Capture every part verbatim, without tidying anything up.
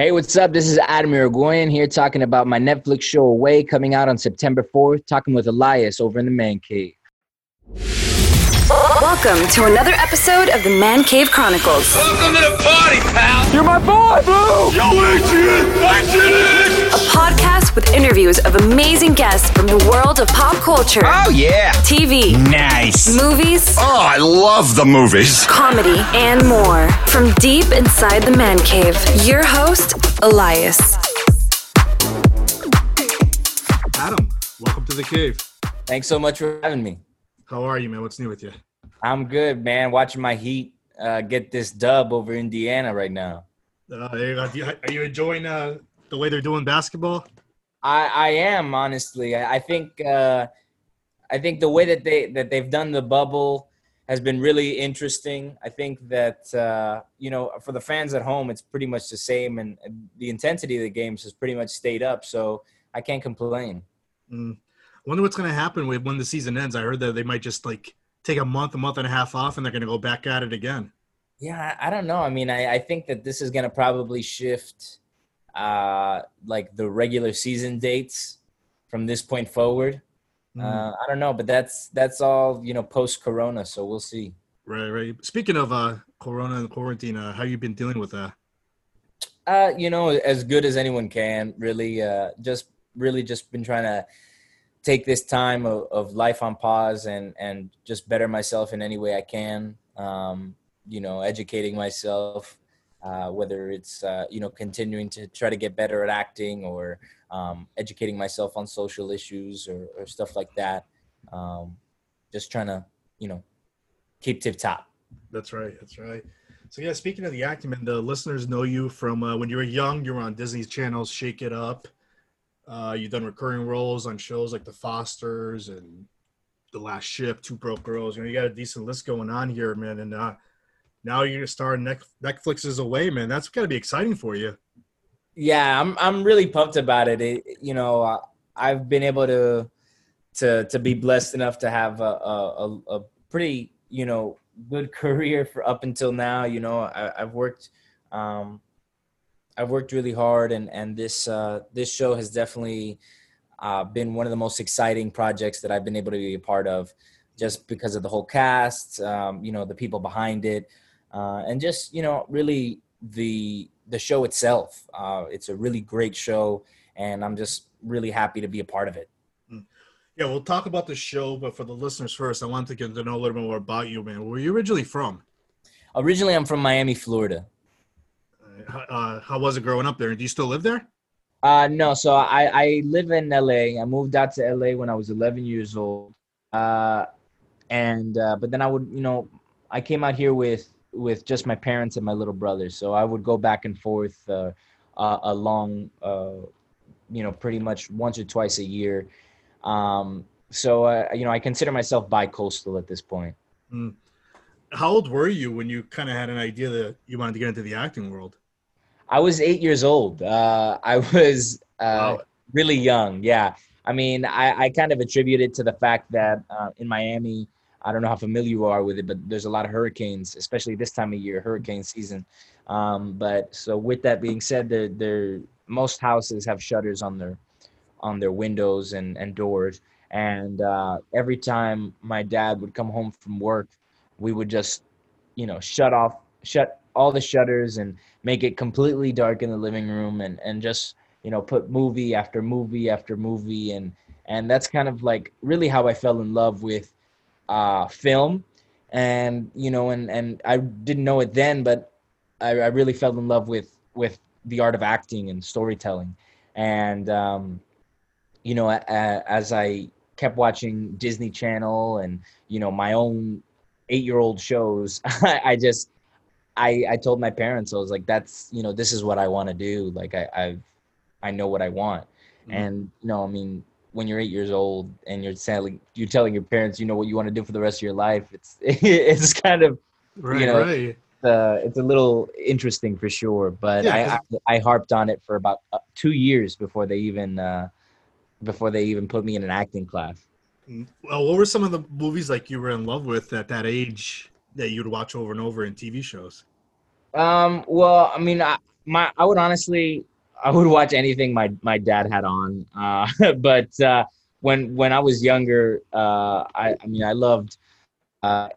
Hey, what's up? This is Adam Irigoyen here talking about my Netflix show Away, coming out on September fourth, talking with Elias over in the Man Cave. Welcome to another episode of the Man Cave Chronicles. Welcome to the party, pal! You're my boy, Blue! Yo, idiot! Idiot! A podcast with interviews of amazing guests from the world of pop culture. Oh, yeah! T V. Nice. Movies. Oh, I love the movies. Comedy and more. From deep inside the Man Cave, your host, Elias. Adam, welcome to the cave. Thanks so much for having me. How are you, man? What's new with you? I'm good, man. Watching my Heat uh, get this dub over Indiana right now. Uh, are you enjoying uh, the way they're doing basketball? I, I am, honestly. I, I think uh, I think the way that they that they've done the bubble has been really interesting. I think that uh, you know, for the fans at home, it's pretty much the same, and the intensity of the games has pretty much stayed up. So I can't complain. Mm. I wonder what's going to happen with when the season ends. I heard that they might just like. Take a month, a month and a half off, and they're going to go back at it again. Yeah, I don't know. I mean, I, I think that this is going to probably shift uh, like the regular season dates from this point forward. Mm. Uh, I don't know, but that's that's all, you know, post-corona, so we'll see. Right, right. Speaking of uh, corona and quarantine, uh, how you been dealing with that? Uh, you know, as good as anyone can, really. Uh, just really just been trying to take this time of, of life on pause and, and just better myself in any way I can, um, you know, educating myself, uh, whether it's, uh, you know, continuing to try to get better at acting or um, educating myself on social issues or, or stuff like that. Um, just trying to, you know, keep tip top. That's right. That's right. So, yeah, speaking of the acting, man, the listeners know you from uh, when you were young, you were on Disney Channel, Shake It Up. Uh, you've done recurring roles on shows like The Fosters and The Last Ship, Two Broke Girls. You know, you got a decent list going on here, man. And uh, now you're starring Netflix's Away, man. That's got to be exciting for you. Yeah, I'm I'm really pumped about it. it you know, uh, I've been able to to to be blessed enough to have a a, a pretty, you know, good career for up until now. You know, I, I've worked. Um, I've worked really hard, and and this uh, this show has definitely uh, been one of the most exciting projects that I've been able to be a part of, just because of the whole cast, um, you know, the people behind it, uh, and just, you know, really the the show itself. Uh, it's a really great show, and I'm just really happy to be a part of it. Yeah, we'll talk about the show, but for the listeners first, I wanted to get to know a little bit more about you, man. Where are you originally from? Originally, I'm from Miami, Florida. Uh, how was it growing up there? Do you still live there? Uh, no. So I, I live in L A. I moved out to L A when I was eleven years old. Uh, and, uh, but then I would, you know, I came out here with, with just my parents and my little brother. So I would go back and forth, uh, uh along, uh, you know, pretty much once or twice a year. Um, so, uh, you know, I consider myself bi-coastal at this point. Mm. How old were you when you kind of had an idea that you wanted to get into the acting world? I was eight years old. Uh, I was uh, wow. really young. Yeah. I mean, I, I kind of attribute it to the fact that uh, in Miami, I don't know how familiar you are with it, but there's a lot of hurricanes, especially this time of year, hurricane season. Um, but so with that being said, they're, they're, most houses have shutters on their on their windows and, and doors. And uh, every time my dad would come home from work, we would just, you know, shut off, shut all the shutters and make it completely dark in the living room, and, and just, you know, put movie after movie after movie. And, and that's kind of like really how I fell in love with uh, film. And, you know, and, and I didn't know it then, but I, I really fell in love with, with the art of acting and storytelling. And, um, you know, a, a, as I kept watching Disney Channel and, you know, my own eight-year-old shows, I just, I, I told my parents, I was like, that's, you know, this is what I want to do. Like, I I've, I know what I want. Mm-hmm. And, you know, I mean, when you're eight years old and you're telling, you're telling your parents, you know, what you want to do for the rest of your life, it's it's kind of, right, you know, right. Uh, it's a little interesting for sure. But yeah, I, I I harped on it for about two years before they even, uh, before they even put me in an acting class. Well, what were some of the movies like you were in love with at that age that you'd watch over and over in T V shows? Um, well, I mean, I, my I would honestly I would watch anything my my dad had on. Uh, but uh, when when I was younger, uh, I, I mean I loved uh,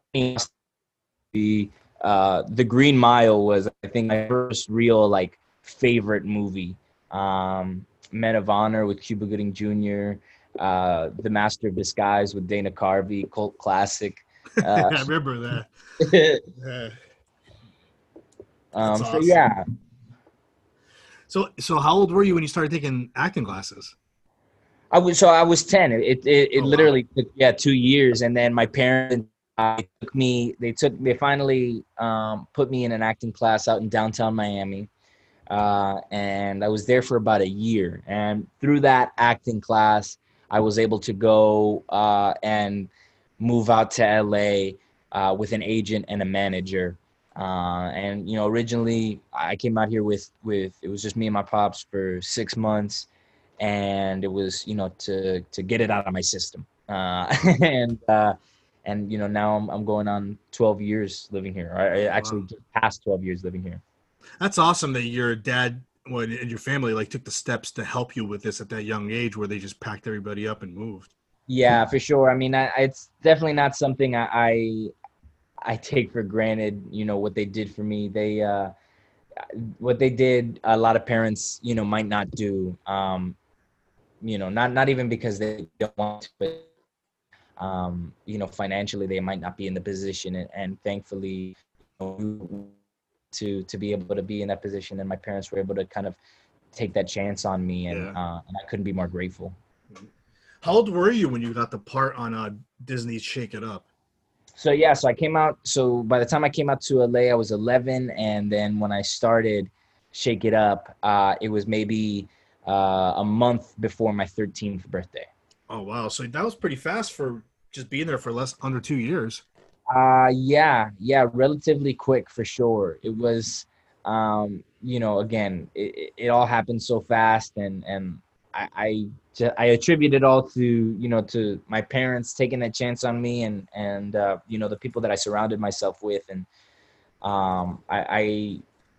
the uh, the Green Mile was I think my first real like favorite movie. Um, Men of Honor with Cuba Gooding Junior Uh, The Master of Disguise with Dana Carvey, cult classic. Uh, I remember that. Yeah. Um, so awesome. yeah. So so how old were you when you started taking acting classes? I was so I was ten. It it, it oh, literally wow. took yeah two years, and then my parents uh, took me. They took they finally um, put me in an acting class out in downtown Miami. Uh, and I was there for about a year, and through that acting class, I was able to go uh, and move out to L A uh, with an agent and a manager. Uh, and you know, originally I came out here with with it was just me and my pops for six months, and it was you know to to get it out of my system. Uh, and uh, and you know now I'm I'm going on twelve years living here. I actually just past twelve years living here. That's awesome that your dad well, and your family like took the steps to help you with this at that young age where they just packed everybody up and moved. Yeah, for sure. I mean, I, it's definitely not something I, I I take for granted, you know, what they did for me. They uh, what they did, a lot of parents, you know, might not do, um, you know, not not even because they don't want to, but, um, you know, financially they might not be in the position. And, and thankfully, you know, to to be able to be in that position, and my parents were able to kind of take that chance on me, and, yeah. uh, and I couldn't be more grateful. How old were you when you got the part on uh, Disney's Shake It Up? So yeah, so I came out, so by the time I came out to L A, I was eleven, and then when I started Shake It Up, uh, it was maybe uh, a month before my thirteenth birthday. Oh wow, so that was pretty fast for just being there for less under two years. Uh, yeah, yeah, relatively quick for sure. It was, um, you know, again, it, it all happened so fast, and, and I, I, I attribute it all to, you know, to my parents taking that chance on me, and, and, uh, you know, the people that I surrounded myself with. And, um, I,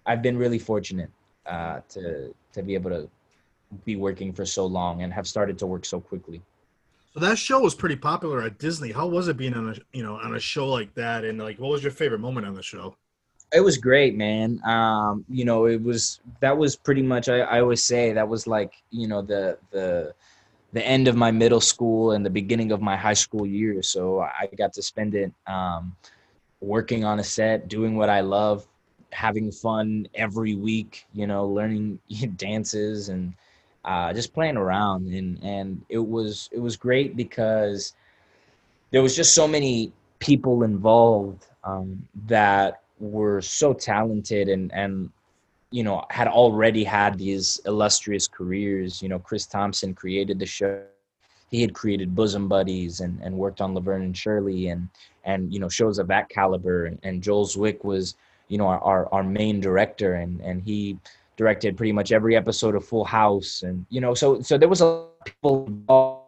I, I've been really fortunate, uh, to, to be able to be working for so long and have started to work so quickly. So that show was pretty popular at Disney. How was it being on a, you know, on a show like that? And like, what was your favorite moment on the show? It was great, man. Um, you know, it was, that was pretty much, I, I always say that was like, you know, the, the, the end of my middle school and the beginning of my high school year. So I got to spend it, um, working on a set, doing what I love, having fun every week, you know, learning dances and, Uh, just playing around, and, and it was it was great because there was just so many people involved um, that were so talented and, and you know had already had these illustrious careers. You know, Chris Thompson created the show; he had created Bosom Buddies and, and worked on Laverne and Shirley, and and you know shows of that caliber. And, and Joel Zwick was you know our, our, our main director, and and he. directed pretty much every episode of Full House, and you know, so so there was a lot of people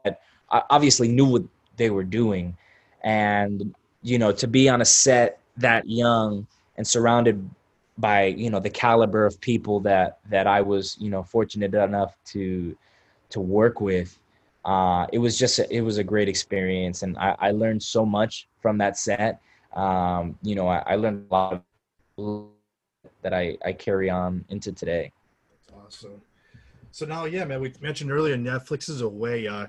that obviously knew what they were doing, and you know, to be on a set that young and surrounded by you know the caliber of people that that I was you know fortunate enough to to work with, uh, it was just a, it was a great experience, and I, I learned so much from that set. Um, you know, I, I learned a lot of. that I, I carry on into today. That's awesome. So now, yeah, man, we mentioned earlier, Netflix is Away. Uh,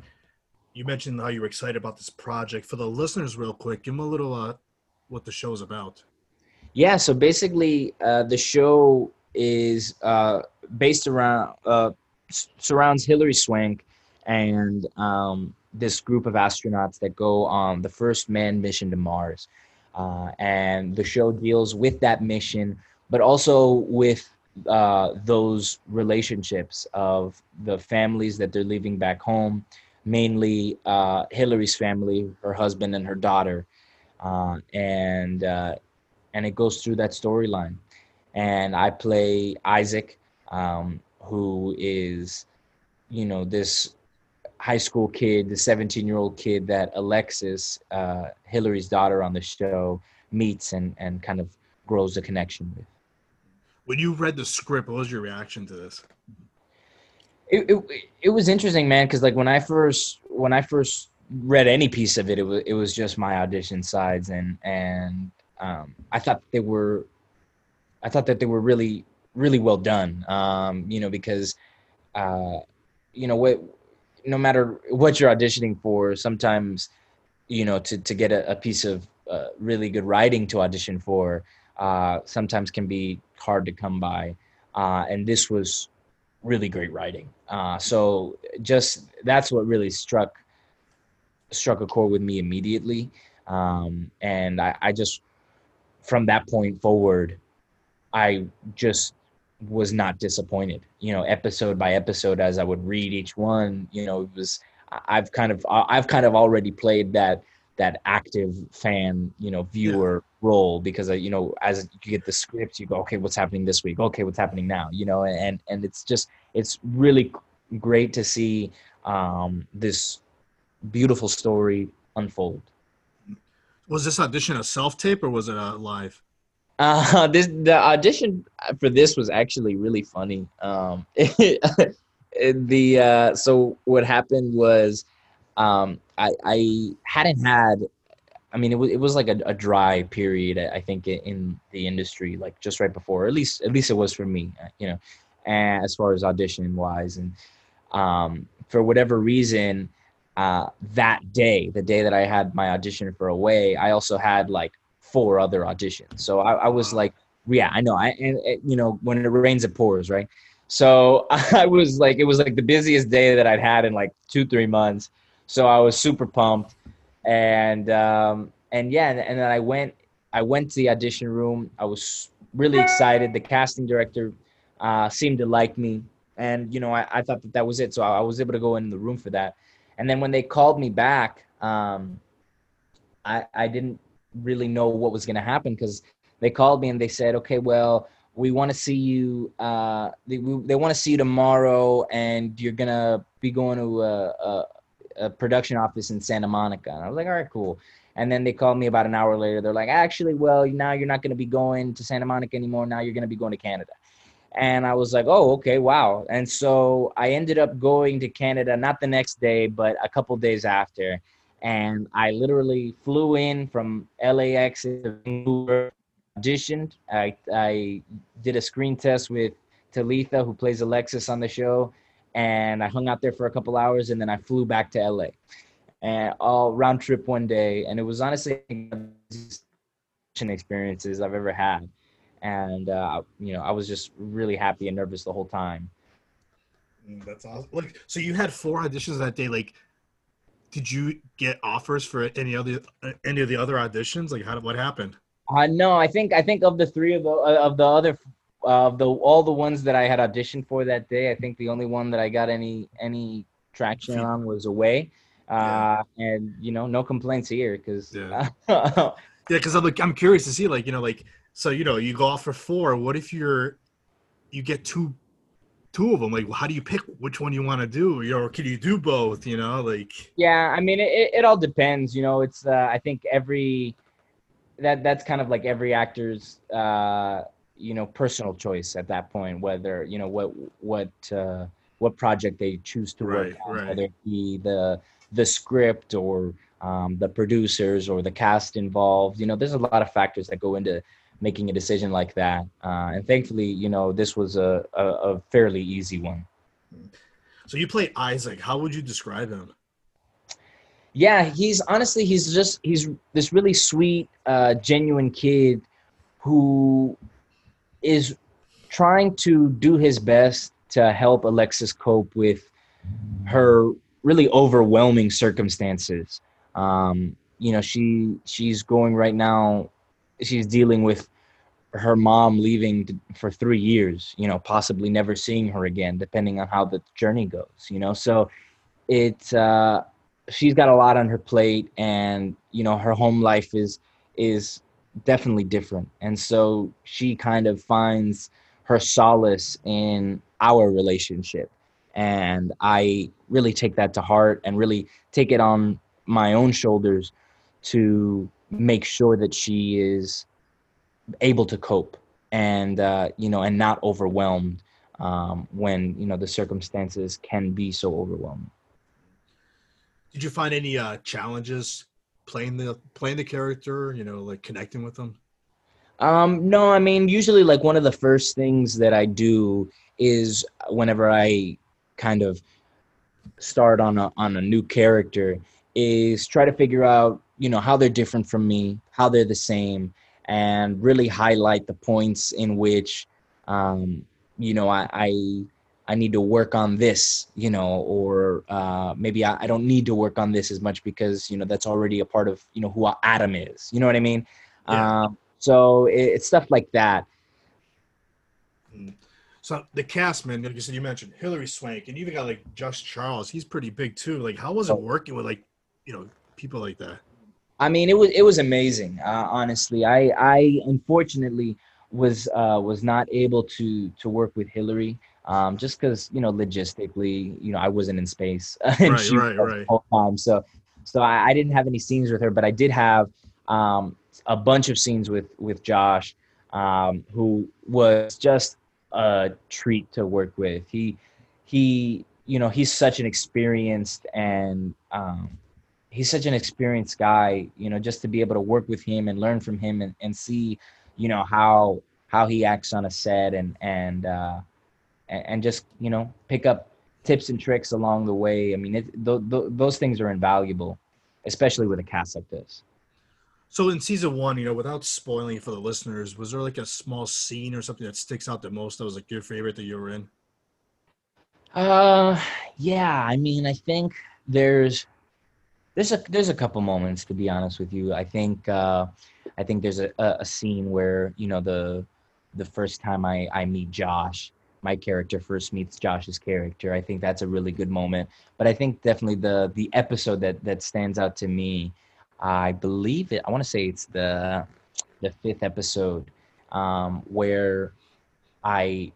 you mentioned how you were excited about this project. For the listeners real quick, give them a little, uh, what the show's about. Yeah. So basically uh, the show is uh, based around, uh, surrounds Hillary Swank and um, this group of astronauts that go on the first manned mission to Mars. Uh, and the show deals with that mission, but also with uh, those relationships of the families that they're leaving back home, mainly uh, Hillary's family, her husband and her daughter. Uh, and uh, and it goes through that storyline. And I play Isaac, um, who is, you know, this high school kid, the seventeen-year-old kid that Alexis, uh, Hillary's daughter on the show, meets and, and kind of grows the connection with. When you read the script, what was your reaction to this? It it, it was interesting, man, because like when I first when I first read any piece of it, it was it was just my audition sides, and and um, I thought they were, I thought that they were really really well done, um, you know, because uh, you know what, no matter what you're auditioning for, sometimes you know to to get a, a piece of uh, really good writing to audition for. Uh, sometimes can be hard to come by. Uh, and this was really great writing. Uh, so just that's what really struck struck a chord with me immediately. Um, and I, I just, from that point forward, I just was not disappointed. You know, episode by episode, as I would read each one, you know, it was, I've kind of, I've kind of already played that that active fan, you know, viewer yeah. role, because, you know, as you get the script, you go, okay, what's happening this week? Okay, what's happening now? You know, and and it's just, it's really great to see um, this beautiful story unfold. Was this audition a self-tape or was it uh, live? Uh, this the audition for this was actually really funny. Um, the uh, so what happened was, Um, I, I hadn't had, I mean, it was, it was like a, a dry period, I think, in the industry, like just right before, or at least, at least it was for me, you know, and as far as audition wise. And, um, for whatever reason, uh, that day, the day that I had my audition for Away, I also had like four other auditions. So I, I was like, yeah, I know. I, and, and you know, when it rains, it pours, right? So I was like, it was like the busiest day that I'd had in like two, three months. So I was super pumped, and um, and yeah, and, and then I went, I went to the audition room. I was really excited. The casting director uh, seemed to like me, and you know, I, I thought that that was it. So I, I was able to go in the room for that. And then when they called me back, um, I I didn't really know what was going to happen, because they called me and they said, okay, well, we want to see you. Uh, they we, they want to see you tomorrow, and you're gonna be going to a. a a production office in Santa Monica. And I was like, all right, cool. And then they called me about an hour later. They're like, actually, well, now you're not going to be going to Santa Monica anymore. Now you're going to be going to Canada. And I was like, oh, okay, wow. And so I ended up going to Canada, not the next day, but a couple days after. And I literally flew in from L A X to Vancouver, auditioned. I, I did a screen test with Talitha, who plays Alexis on the show. And I hung out there for a couple hours, and then I flew back to L A, and all round trip one day. And it was honestly one of the best experiences I've ever had. And, uh, you know, I was just really happy and nervous the whole time. That's awesome. Like, so you had four auditions that day. Like, did you get offers for any other, any of the other auditions? Like how did, what happened? Uh, no, I think, I think of the three of the, of the other Of uh, the all the ones that I had auditioned for that day, I think the only one that I got any any traction on was Away, uh, yeah. and you know, no complaints here, because yeah, because yeah, I'm like, I'm curious to see, like, you know, like, so you know, you go off for four. What if you're you get two two of them? Like, how do you pick which one you want to do? You know, or can you do both? You know, like yeah, I mean, it it all depends. You know, it's uh, I think every that that's kind of like every actor's. Uh, you know, personal choice at that point, whether, you know, what, what, uh, what project they choose to work right, on, right. whether it be the, the script or um, the producers or the cast involved. You know, there's a lot of factors that go into making a decision like that. Uh, and thankfully, you know, this was a, a, a fairly easy one. So you play Isaac. How would you describe him? Yeah, he's honestly, he's just, he's this really sweet, uh, genuine kid who is trying to do his best to help Alexis cope with her really overwhelming circumstances. Um, you know, she she's going right now, she's dealing with her mom leaving for three years, you know, possibly never seeing her again, depending on how the journey goes, you know. So it's, uh, she's got a lot on her plate, and, you know, her home life is is definitely different, and so she kind of finds her solace in our relationship, and I really take that to heart and really take it on my own shoulders to make sure that she is able to cope and, uh, you know, and not overwhelmed um, when, you know, the circumstances can be so overwhelming. Did you find any uh, challenges playing the playing the character, you know, like connecting with them? Um, no, I mean, usually like one of the first things that I do is whenever I kind of start on a, on a new character is try to figure out, you know, how they're different from me, how they're the same, and really highlight the points in which, um, you know, I, I, I need to work on this, you know, or, uh, maybe I, I don't need to work on this as much because, you know, that's already a part of, you know, who Adam is, you know what I mean? Yeah. Um, So it's stuff like that. So the cast, man, like you said, you mentioned Hillary Swank, and you even got like Josh Charles. He's pretty big too. Like, how was it working with like, you know, people like that? I mean, it was it was amazing. Uh, honestly, I I unfortunately was uh, was not able to to work with Hillary, um, just because you know logistically, you know, I wasn't in space and right, she right, was right. the whole time. So so I, I didn't have any scenes with her, but I did have. Um, a bunch of scenes with, with Josh, um, who was just a treat to work with. He, he, you know, he's such an experienced and, um, he's such an experienced guy, you know, just to be able to work with him and learn from him and, and see, you know, how, how he acts on a set and, and, uh, and just, you know, pick up tips and tricks along the way. I mean, it, th- th- those things are invaluable, especially with a cast like this. So in season one, you know, without spoiling it for the listeners, was there like a small scene or something that sticks out the most that was like your favorite that you were in? Uh, yeah. I mean, I think there's there's a there's a couple moments to be honest with you. I think uh, I think there's a, a scene where you know the the first time I, I meet Josh, my character first meets Josh's character. I think that's a really good moment. But I think definitely the the episode that that stands out to me. I believe it. I want to say it's the the fifth episode um, where I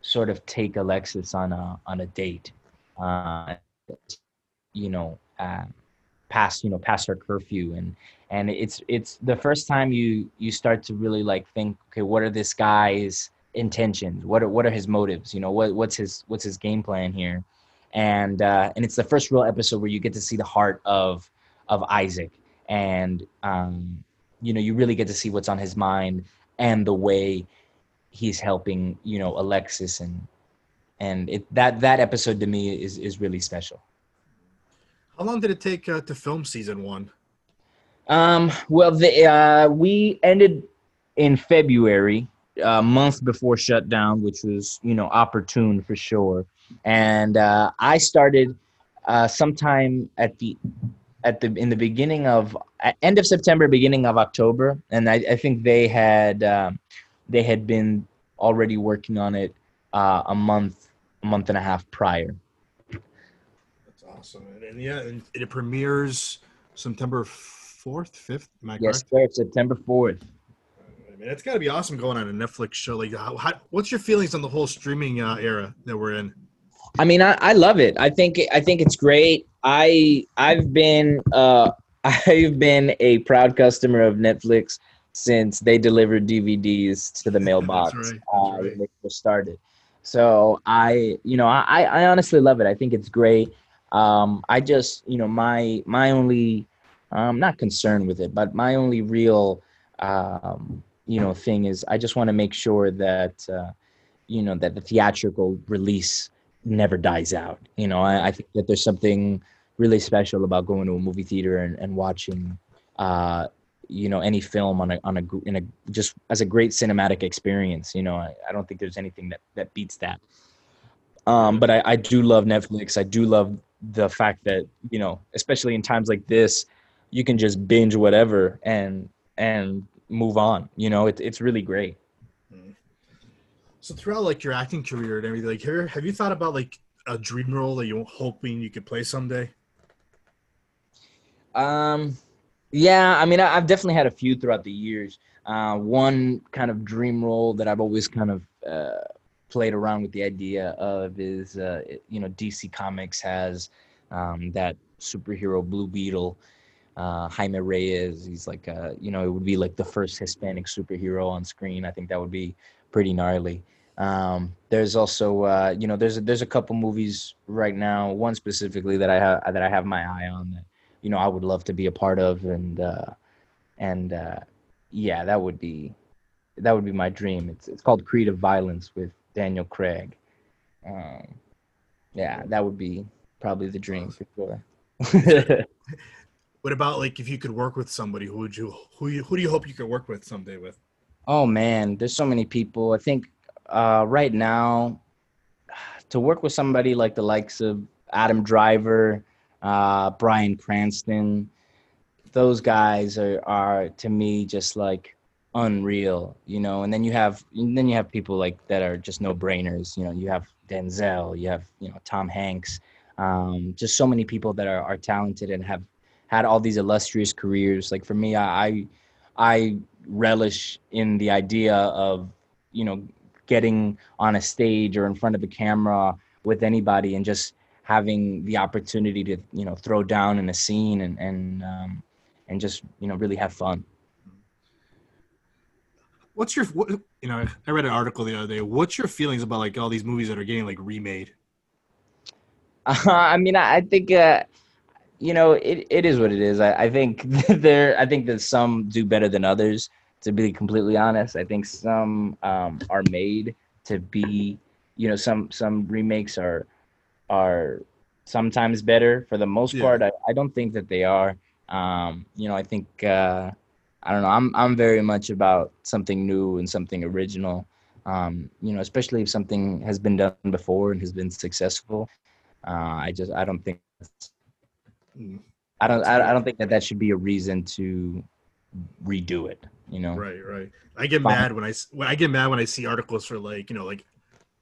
sort of take Alexis on a on a date, uh, you know, uh, past you know past her curfew, and and it's it's the first time you you start to really like think, okay, what are this guy's intentions? What are what are his motives? You know, what what's his what's his game plan here? And uh, and it's the first real episode where you get to see the heart of of Isaac. And, um, you know, you really get to see what's on his mind and the way he's helping, you know, Alexis. And and it, that that episode to me is, is really special. How long did it take uh, to film season one? Um, well, the, uh, we ended in February, a month before shutdown, which was, you know, opportune for sure. And uh, I started uh, sometime at the... At the in the beginning of end of September, beginning of October, and I, I think they had um, they had been already working on it uh, a month, a month and a half prior. That's awesome, and, and yeah, and it premieres September fourth, fifth. Am I correct? Yes, sir, September fourth. I mean, it's got to be awesome going on a Netflix show like how, how, what's your feelings on the whole streaming uh, era that we're in? I mean, I, I love it. I think I think it's great. I I've been uh I've been a proud customer of Netflix since they delivered D V Ds to the mailbox. That's right. That's uh, right. When they first started. So I you know I, I honestly love it. I think it's great. Um, I just you know my my only um not concerned with it, but my only real um, you know thing is I just want to make sure that uh, you know that the theatrical release never dies out. You know, I, I think that there's something really special about going to a movie theater and, and watching, uh, you know, any film on a, on a, in a, just as a great cinematic experience. You know, I, I don't think there's anything that, that beats that. Um, but I, I do love Netflix. I do love the fact that, you know, especially in times like this, you can just binge whatever and, and move on. You know, it, it's really great. So throughout like your acting career and everything, like here, have you thought about like a dream role that you're hoping you could play someday? Um, yeah, I mean, I, I've definitely had a few throughout the years. Uh, one kind of dream role that I've always kind of uh, played around with the idea of is, uh, you know, D C Comics has um, that superhero Blue Beetle, uh, Jaime Reyes. He's like, a, you know, it would be like the first Hispanic superhero on screen. I think that would be pretty gnarly. Um, there's also, uh, you know, there's a, there's a couple movies right now, one specifically that I have, that I have my eye on that, you know, I would love to be a part of. And, uh, and, uh, yeah, that would be, that would be my dream. It's, it's called Creed of Violence with Daniel Craig. Um, yeah, that would be probably the dream for sure. What about like, if you could work with somebody, who would you, who you, who do you hope you could work with someday with? Oh man, there's so many people. I think, Uh, right now, to work with somebody like the likes of Adam Driver, uh, Brian Cranston, those guys are, are to me just like unreal, you know. And then you have and then you have people like that are just no brainers, you know. You have Denzel, you have you know Tom Hanks, um, just so many people that are, are talented and have had all these illustrious careers. Like for me, I I, I relish in the idea of you know. getting on a stage or in front of a camera with anybody and just having the opportunity to, you know, throw down in a scene and, and, um, and just, you know, really have fun. What's your, what, you know, I read an article the other day. What's your feelings about like all these movies that are getting like remade? Uh, I mean, I, I think, uh, you know, it, it is what it is. I, I think there, I think that some do better than others. To be completely honest, I think some um, are made to be, you know, some some remakes are are sometimes better. For the most yeah. part, I, I don't think that they are. Um, you know, I think uh, I don't know. I'm I'm very much about something new and something original. Um, you know, especially if something has been done before and has been successful. Uh, I just I don't think that's, I don't I, I don't think that that should be a reason to redo it. You know, right, right. I get mad when I when I get mad when I see articles for like you know like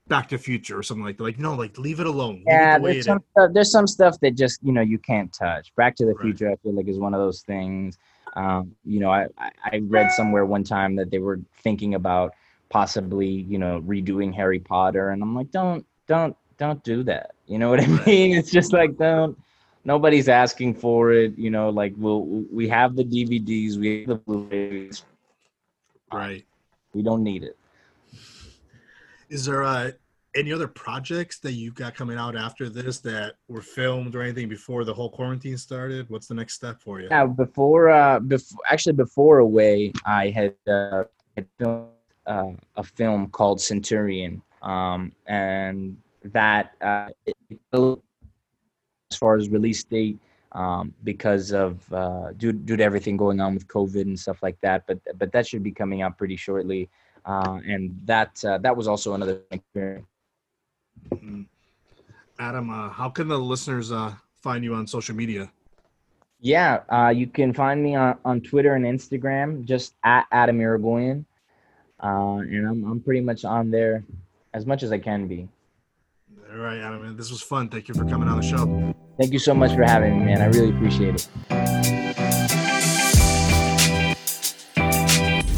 Back to the Future or something like that. Like no, like leave it alone. Yeah, leave it there's some stuff, there's some stuff that just you know you can't touch. Back to the right. Future, I feel like is one of those things. Um, you know, I, I I read somewhere one time that they were thinking about possibly you know redoing Harry Potter, and I'm like, don't don't don't do that. You know what I mean? Right. It's just like don't. Nobody's asking for it. You know, like we'll we have the D V Ds, we have the Blu-rays. Right. We don't need it. Is there uh, any other projects that you've got coming out after this that were filmed or anything before the whole quarantine started? What's the next step for you? Yeah, before, uh, before actually before Away, I had, uh, had filmed uh, a film called Centurion. Um, and that, uh, it, as far as release date, Um, because of uh, due, due to everything going on with COVID and stuff like that, but but that should be coming out pretty shortly, uh, and that uh, that was also another experience. Adam, uh, how can the listeners uh, find you on social media? Yeah, uh, you can find me on, on Twitter and Instagram, just at Adam Irigoyen, uh, and I'm I'm pretty much on there as much as I can be. All right, Adam, man, this was fun. Thank you for coming on the show. Thank you so much for having me, man. I really appreciate it.